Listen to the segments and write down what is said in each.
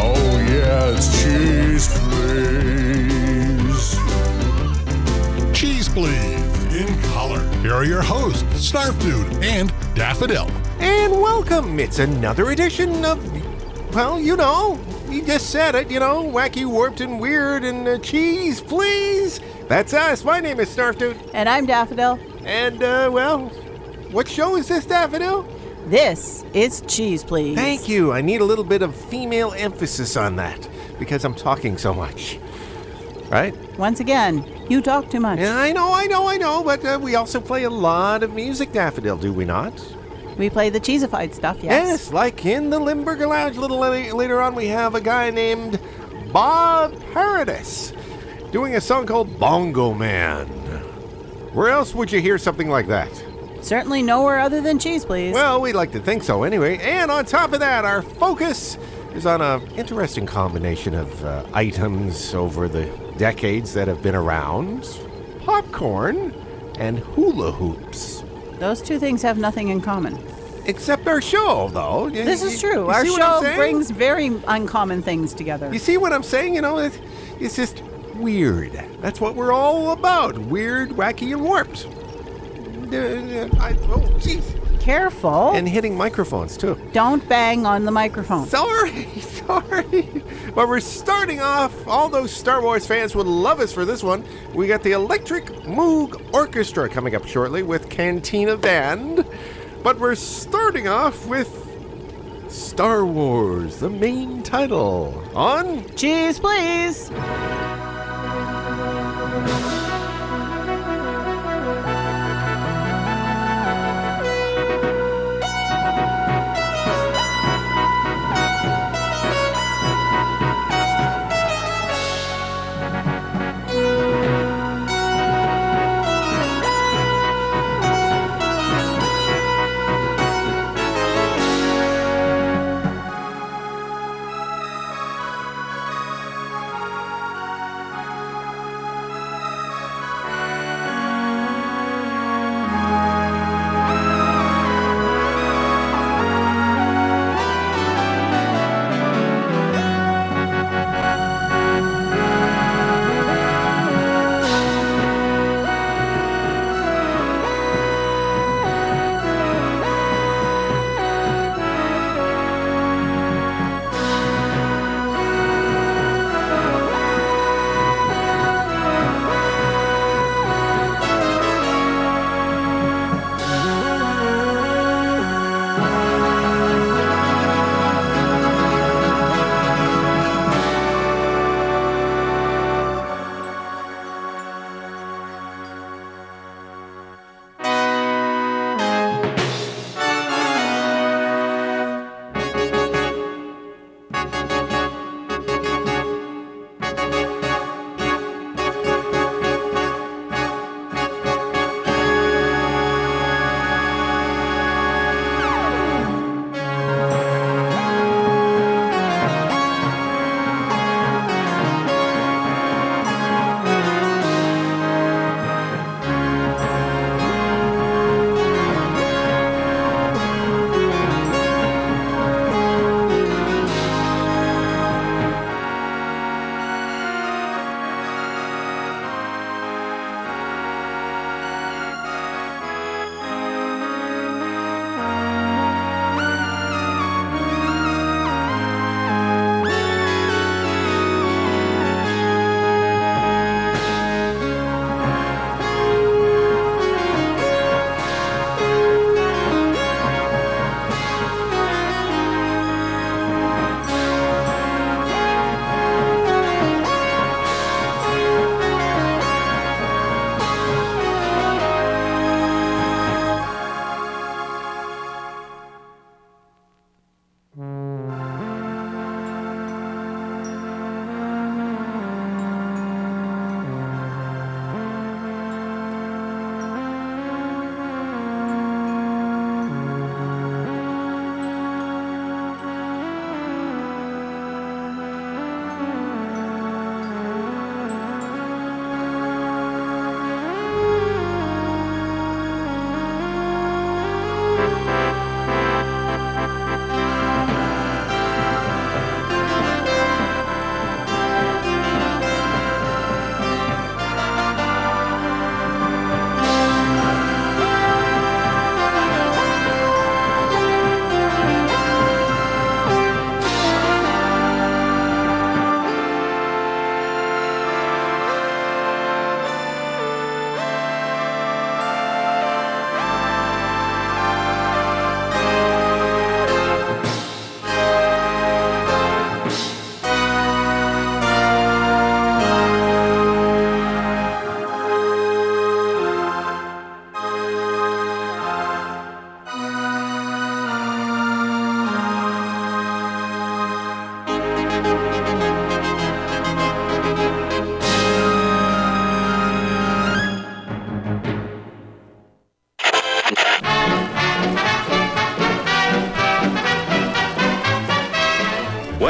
Oh yeah, it's Cheese Please. Cheese Please. In color. Here are your hosts, Starf Dude and Daffodil. And welcome. It's another edition of, well, you know, you just said it, you know, wacky, warped, and weird, and Cheese Please. That's us. My name is Starf Dude. And I'm Daffodil. And, well, what show is this, Daffodil? This is Cheese Please. Thank you. I need a little bit of female emphasis on that because I'm talking so much. Right? Once again, you talk too much. Yeah, I know, but we also play a lot of music, Daffodil, do we not? We play the cheesified stuff, yes. Yes, like in the Limburger Lounge. A little later on, we have a guy named Bob Herodice doing a song called Bongo Man. Where else would you hear something like that? Certainly nowhere other than Cheese Please. Well, we'd like to think so anyway. And on top of that, our focus is on an interesting combination of items over the decades that have been around. Popcorn and hula hoops. Those two things have nothing in common. Except our show, though. This is true. Our show brings very uncommon things together. You see what I'm saying? You know, it's just weird. That's what we're all about. Weird, wacky, and warped. Oh, jeez. Careful. And hitting microphones, too. Don't bang on the microphone. Sorry. But we're starting off. All those Star Wars fans would love us for this one. We got the Electric Moog Orchestra coming up shortly with Cantina Band. But we're starting off with Star Wars, the main title, on Cheese Please.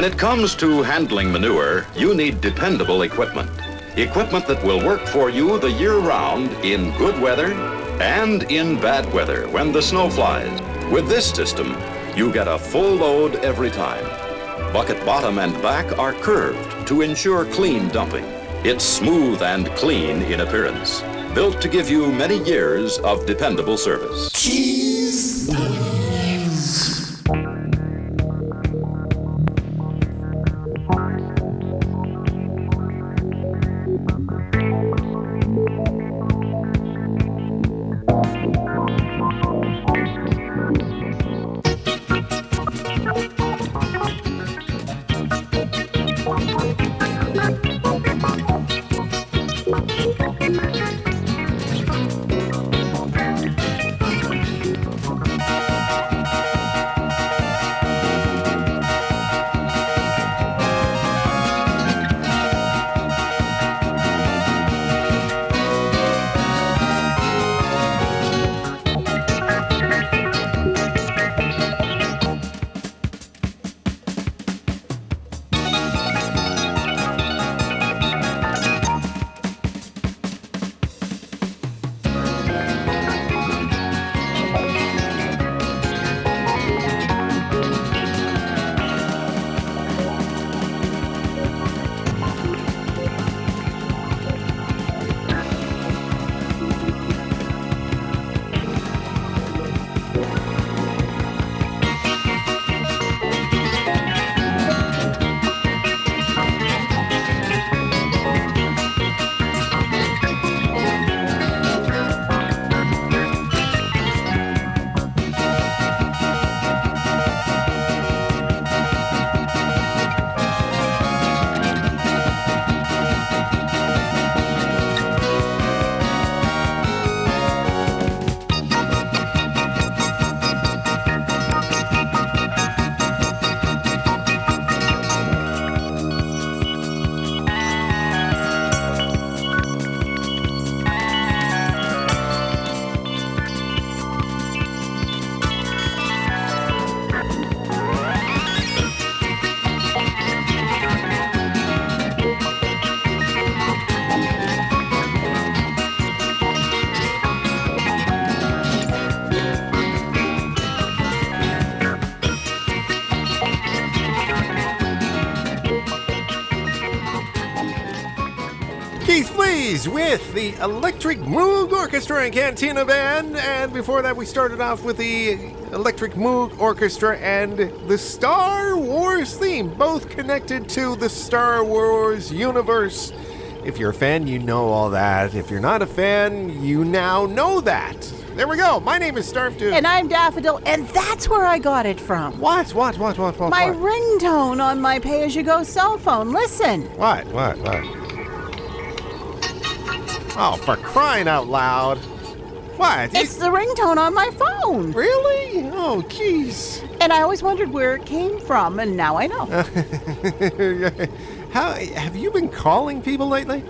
it comes to handling manure, you need dependable equipment. Equipment that will work for you the year round in good weather and in bad weather when the snow flies. With this system, you get a full load every time. Bucket bottom and back are curved to ensure clean dumping. It's smooth and clean in appearance, built to give you many years of dependable service. Cheese Please. With the Electric Moog Orchestra and Cantina Band, and before that we started off with the Electric Moog Orchestra and the Star Wars theme, both connected to the Star Wars universe. If you're a fan, you know all that. If you're not a fan, you now know that. There we go. My name is Starf Dude. And I'm Daffodil, and that's where I got it from. What? My ringtone on my pay-as-you-go cell phone. Listen. What? Oh, for crying out loud. What? It's the ringtone on my phone. Really? Oh, geez. And I always wondered where it came from, and now I know. How have you been calling people lately?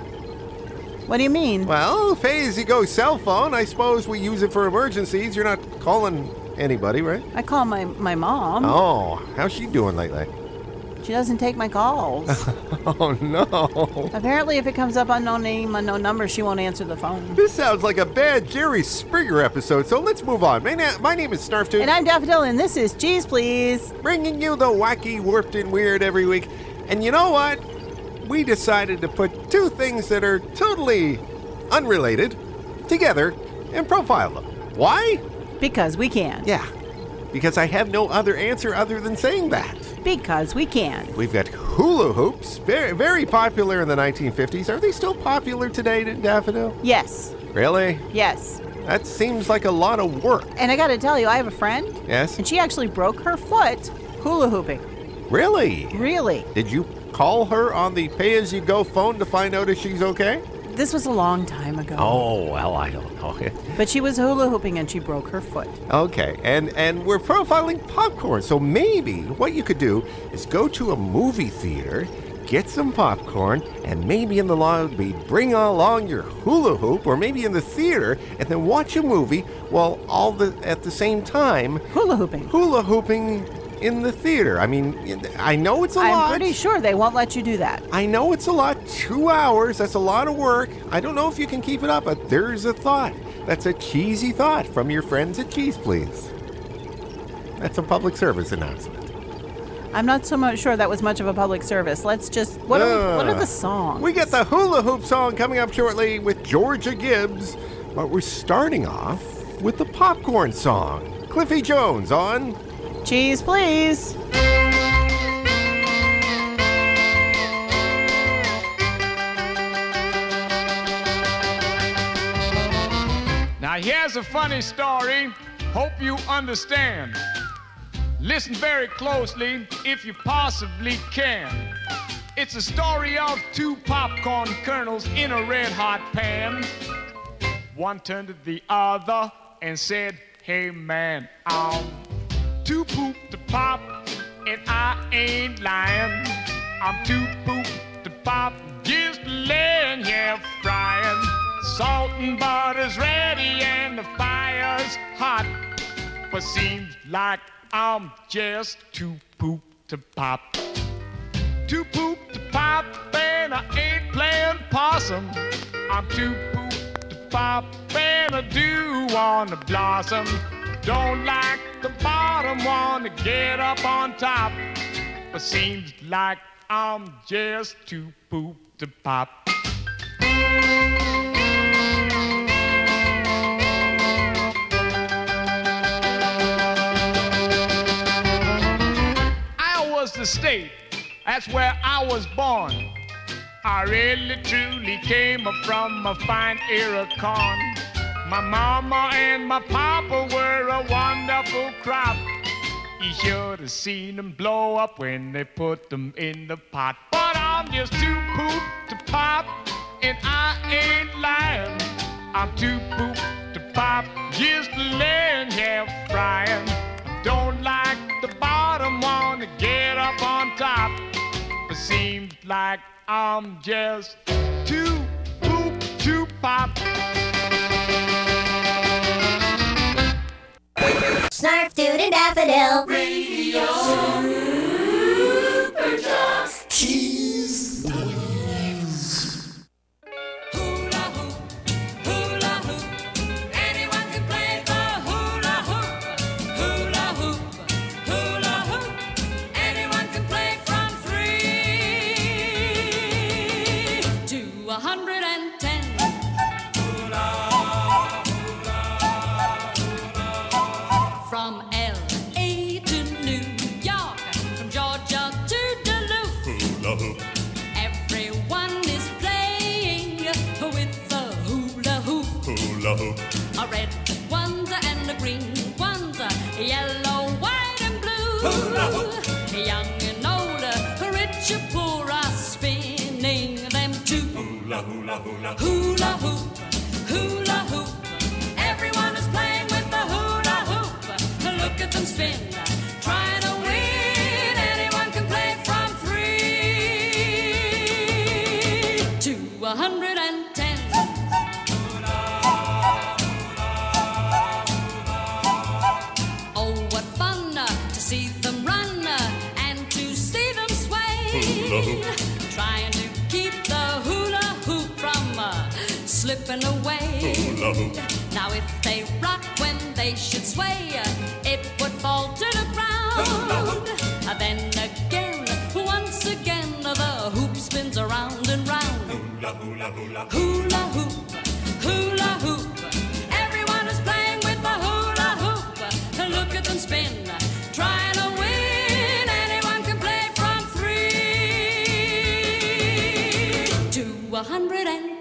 What do you mean? Well, pay-as-you-go cell phone. I suppose we use it for emergencies. You're not calling anybody, right? I call my mom. Oh, how's she doing lately? She doesn't take my calls. Oh, no. Apparently, if it comes up unknown name, unknown number, she won't answer the phone. This sounds like a bad Jerry Springer episode, so let's move on. My name is Starf Dude. And I'm Daffodil, and this is Cheese Please. Bringing you the wacky, warped, and weird every week. And you know what? We decided to put two things that are totally unrelated together and profile them. Why? Because we can. Yeah. Because I have no other answer other than saying that. Because we can. We've got hula hoops, very, very popular in the 1950s. Are they still popular today, Daffodil? Yes. Really? Yes. That seems like a lot of work. And I got to tell you, I have a friend. Yes? And she actually broke her foot hula hooping. Really? Did you call her on the pay-as-you-go phone to find out if she's okay? This was a long time ago. Oh, well, I don't know. But she was hula hooping and she broke her foot. Okay, and we're profiling popcorn. So maybe what you could do is go to a movie theater, get some popcorn, and maybe in the lobby bring along your hula hoop, or maybe in the theater, and then watch a movie while all at the same time hula hooping in the theater. I mean, I know it's a lot. I'm pretty sure they won't let you do that. I know it's a lot. 2 hours, that's a lot of work. I don't know if you can keep it up, but there's a thought. That's a cheesy thought from your friends at Cheese Please. That's a public service announcement. I'm not so much sure that was much of a public service. Let's just... what are the songs? We got the Hula Hoop song coming up shortly with Georgia Gibbs. But we're starting off with the popcorn song. Cliffie Jones on... Cheese Please. Now here's a funny story. Hope you understand. Listen very closely if you possibly can. It's a story of two popcorn kernels in a red-hot pan. One turned to the other and said, "Hey man, I'm too pooped to pop, and I ain't lying. I'm too pooped to pop, just laying here frying. Salt and butter's ready and the fire's hot, but seems like I'm just too poop to pop. Too poop to pop, and I ain't playing possum. I'm too poop to pop, and I do wanna blossom. Don't like the bottom, wanna get up on top, but seems like I'm just too poop to pop." The state, that's where I was born. I really truly came from a fine era corn. My mama and my papa were a wonderful crop. You should have seen them blow up when they put them in the pot. But I'm just too poop to pop, and I ain't lying. I'm too poop to pop, just laying here frying. Don't like the bottom, wanna get up on top, but seems like I'm just too poop to pop. Starf Dude and Daffodil Radio Super Jocks. Cheese Please. Hula hoop, hula hoop. Anyone can play the hula hoop. Hula hoop, hula hoop. Anyone can play from 3 to 110. From L.A. to New York, from Georgia to Duluth, hula hoop. Everyone is playing with the hula hoop. Hula hoop. A red ones and a green ones, a yellow, white and blue. Hula hoop. Young and older, rich or poor are spinning them too. Hula, hula, hula. Hula hoop, hula hoop. Everyone is playing with the hula hoop. Look at them spin, trying to win. Anyone can play from 3 to 110. Oh, what fun to see them run and to see them sway. Trying to keep the hula hoop from slipping away. Now if they rock when they should sway, it would fall to the ground. Then again, once again, the hoop spins around and round. Hula, hula, hula. Hula hoop, hula hoop. Everyone is playing with the hula hoop. Look at them spin, trying to win. Anyone can play from 3 to 110.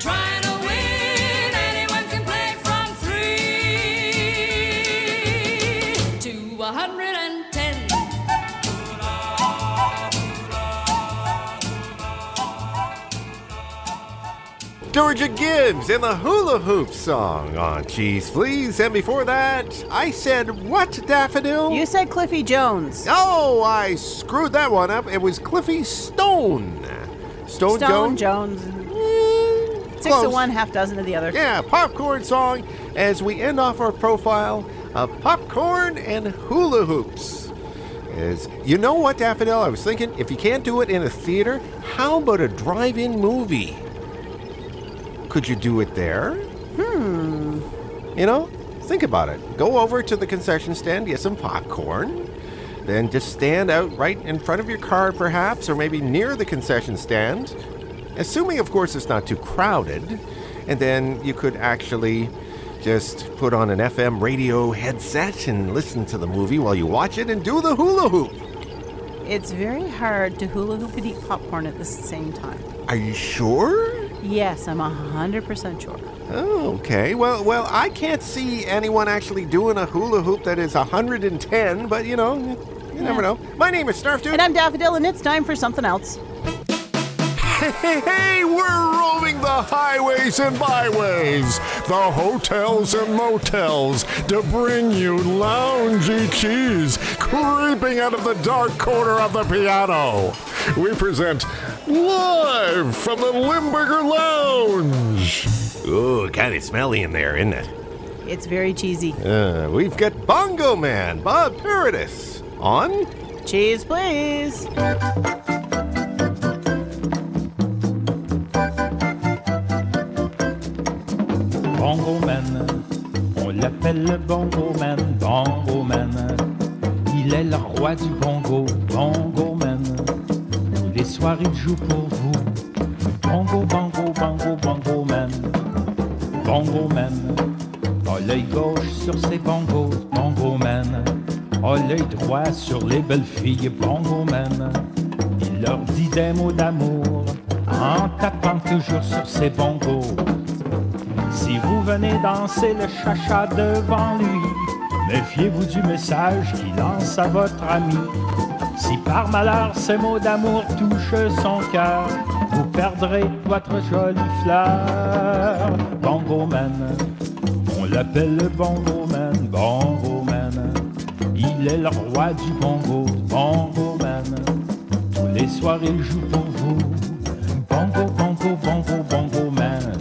Trying to win, anyone can play from 3 Georgia Gibbs and the Hula Hoop song on Cheese Please. And before that, I said what, Daffodil? You said Cliffie Jones. Oh, I screwed that one up. It was Cliffie Stone. Stone Jones. Six of one, half dozen of the other. Yeah, popcorn song as we end off our profile of popcorn and hula hoops. Is, you know what, Daffodil? I was thinking, if you can't do it in a theater, how about a drive-in movie? Could you do it there? You know, think about it. Go over to the concession stand, get some popcorn, then just stand out right in front of your car perhaps, or maybe near the concession stand. Assuming, of course, it's not too crowded, and then you could actually just put on an FM radio headset and listen to the movie while you watch it and do the hula hoop. It's very hard to hula hoop and eat popcorn at the same time. Are you sure? Yes, I'm 100% sure. Oh, okay. Well, I can't see anyone actually doing a hula hoop that is 110, but, you know, you never know. My name is Starf Dude. And I'm Daffodil, and it's time for something else. Hey, we're roaming the highways and byways, the hotels and motels, to bring you loungy cheese creeping out of the dark corner of the piano. We present live from the Limburger Lounge. Ooh, kind of smelly in there, isn't it? It's very cheesy. We've got Bongo Man, Bob Paradis, on Cheese Please. Bongo Man, on l'appelle le Bongo Man, Bongo Man. Il est le roi du bongo, Bongo Man. Tous les soirs il joue pour vous, Bongo, Bongo, Bongo, Bongo Man. Bongo Man, a l'œil gauche sur ses bongos, Bongo Man. A l'œil droit sur les belles filles, Bongo Man. Il leur dit des mots d'amour, en tapant toujours sur ses bongos. Si vous venez danser le chacha devant lui, méfiez-vous du message qu'il lance à votre ami. Si par malheur ces mots d'amour touchent son cœur, vous perdrez votre jolie fleur. Bongo Man, on l'appelle le Bongo Man, Bongo Man. Il est le roi du bongo, Bongo Man. Tous les soirs il joue pour vous, Bongo, Bongo, Bongo, Bongo Man.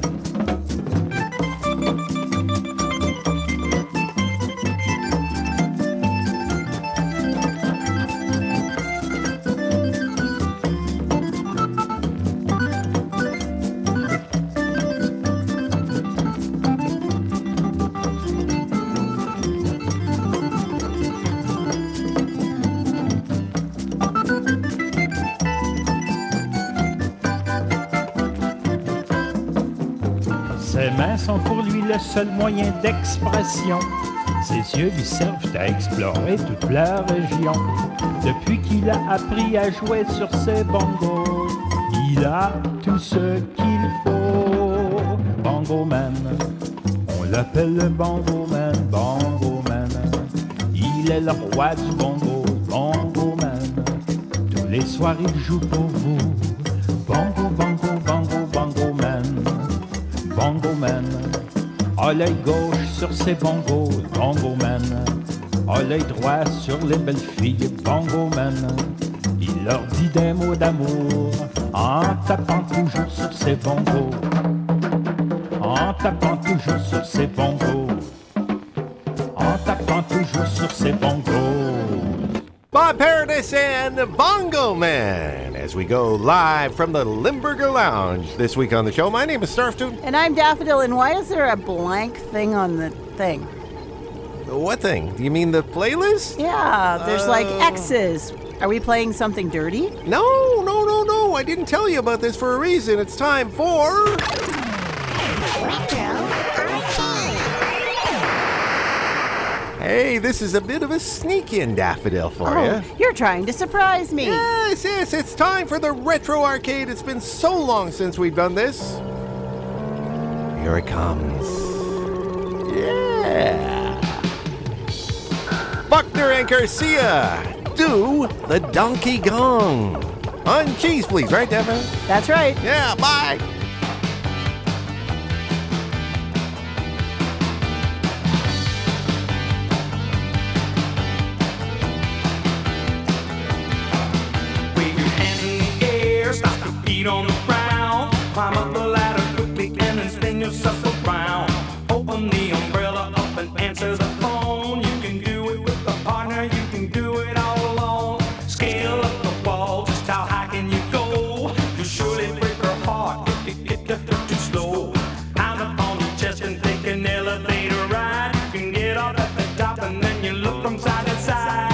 Le seul moyen d'expression, ses yeux lui servent à explorer toute la région. Depuis qu'il a appris à jouer sur ses bongos, il a tout ce qu'il faut. Bongo Man, on l'appelle le Bongo Man, Bongo Man. Il est le roi du bongo, Bongo Man. Tous les soirs il joue pour vous, Bongo, Bongo, Bongo, Bongo Man. Bongo Man, à l'œil gauche sur ses bongos, Bongo Man. À l'œil droit sur les belles filles, Bongo Man. Il leur dit des mots d'amour en tapant toujours sur ses bongos. En tapant toujours sur ses bongos. En tapant toujours sur ses bongos. Bob Paradis and Bongo Man, as we go live from the Limburger Lounge this week on the show. My name is Starf Dude. And I'm Daffodil, and why is there a blank thing on the thing? What thing? Do you mean the playlist? Yeah, there's like X's. Are we playing something dirty? No. I didn't tell you about this for a reason. It's time for... Hey, this is a bit of a sneak-in, Daffodil, for you. You're trying to surprise me. Yes, it's time for the Retro Arcade. It's been so long since we've done this. Here it comes. Yeah. Buckner and Garcia do the Donkey Kong. On Cheese Please, right, Daffodil? That's right. Yeah, bye. on the ground. Climb up the ladder quickly and then spin yourself around. Open the umbrella up and answer the phone. You can do it with a partner, you can do it all alone. Scale up the wall, just how high can you go? You'll surely break her heart if you get to her too slow. Pound up on your chest and take an elevator ride. You can get off at the top and then you look from side to side.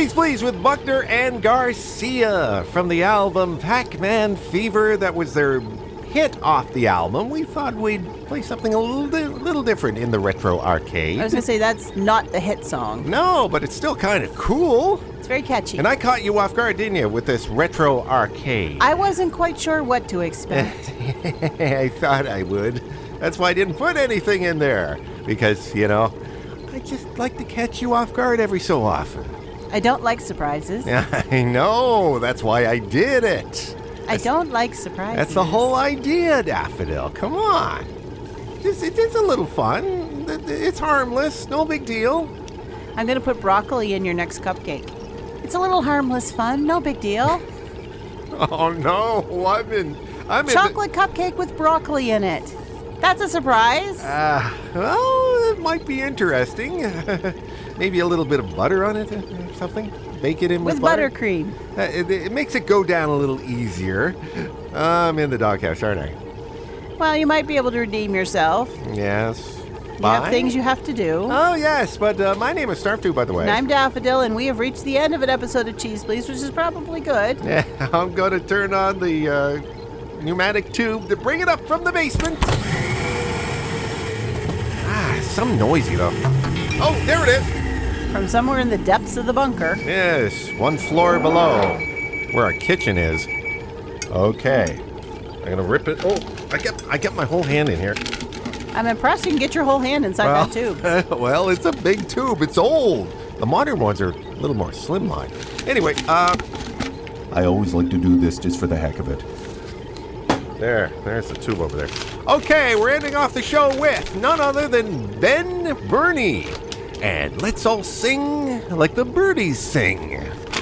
Cheese Please with Buckner and Garcia from the album Pac-Man Fever. That was their hit off the album. We thought we'd play something a little different in the retro arcade. I was going to say, that's not the hit song. No, but it's still kind of cool. It's very catchy. And I caught you off guard, didn't you, with this retro arcade? I wasn't quite sure what to expect. I thought I would. That's why I didn't put anything in there. Because, you know, I just like to catch you off guard every so often. I don't like surprises. I know. That's why I did it. I don't like surprises. That's the whole idea, Daffodil. Come on. It's a little fun. It's harmless. No big deal. I'm going to put broccoli in your next cupcake. It's a little harmless fun. No big deal. Oh, no. I'm in chocolate cupcake with broccoli in it. That's a surprise. Well, it might be interesting. Maybe a little bit of butter on it or something. Bake it in with buttercream. It makes it go down a little easier. I'm in the doghouse, aren't I? Well, you might be able to redeem yourself. Yes. You have things you have to do. Oh, yes. But my name is Starf Dude, by the way. And I'm Daffodil, and we have reached the end of an episode of Cheese Please, which is probably good. Yeah, I'm going to turn on the pneumatic tube to bring it up from the basement. Some noisy, though. Oh, there it is. From somewhere in the depths of the bunker. Yes, one floor below, where our kitchen is. Okay, I'm gonna rip it. Oh, I got my whole hand in here. I'm impressed you can get your whole hand inside that tube. Well, it's a big tube. It's old. The modern ones are a little more slimline. Anyway, I always like to do this just for the heck of it. There's the tube over there. Okay, we're ending off the show with none other than Ben Bernie. And let's all sing like the birdies sing.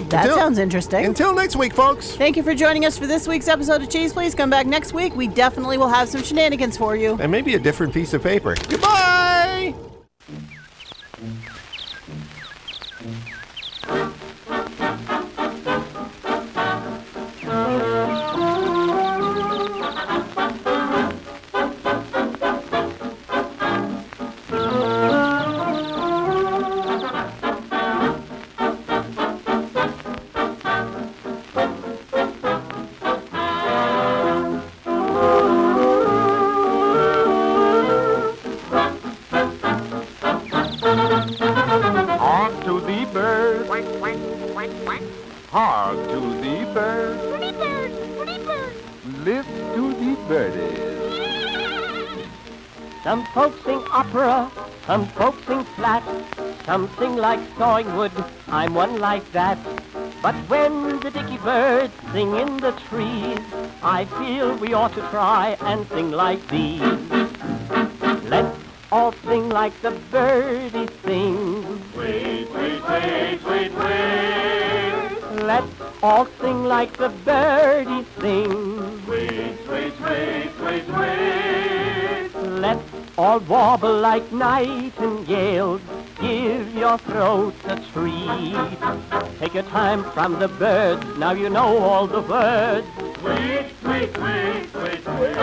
That sounds interesting. Until next week, folks. Thank you for joining us for this week's episode of Cheese Please. Come back next week. We definitely will have some shenanigans for you. And maybe a different piece of paper. Goodbye! Some folks sing opera, some folks sing flat, some sing like sawing wood, I'm one like that. But when the dicky birds sing in the trees, I feel we ought to try and sing like these. Let's all sing like the birdies sing. Wait, wait, wait, wait, wait. Let's all sing like the birdies sing. Wait, wait, wait, wait, wait. Let's all warble like nightingales. Give your throat a treat. Take your time from the birds. Now you know all the words. Wait, wait, wait, wait, wait.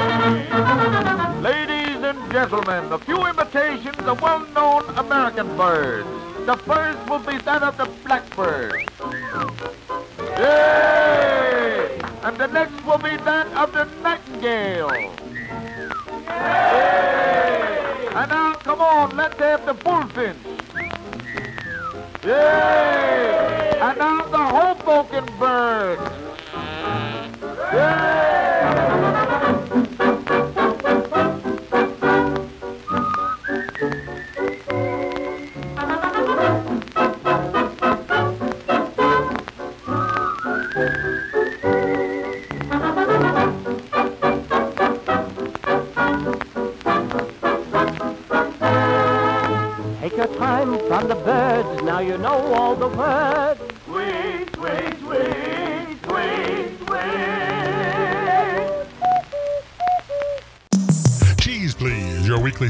Ladies and gentlemen, a few imitations of well-known American birds. The first will be that of the blackbird. Yay! And the next will be that of the nightingale. Yay! And now, come on, let's have the bullfinch. Yay! And now the Hoboken bird. From the birds, now you know all the words. Wait, wait, wait, wait, wait. Cheese Please, your weekly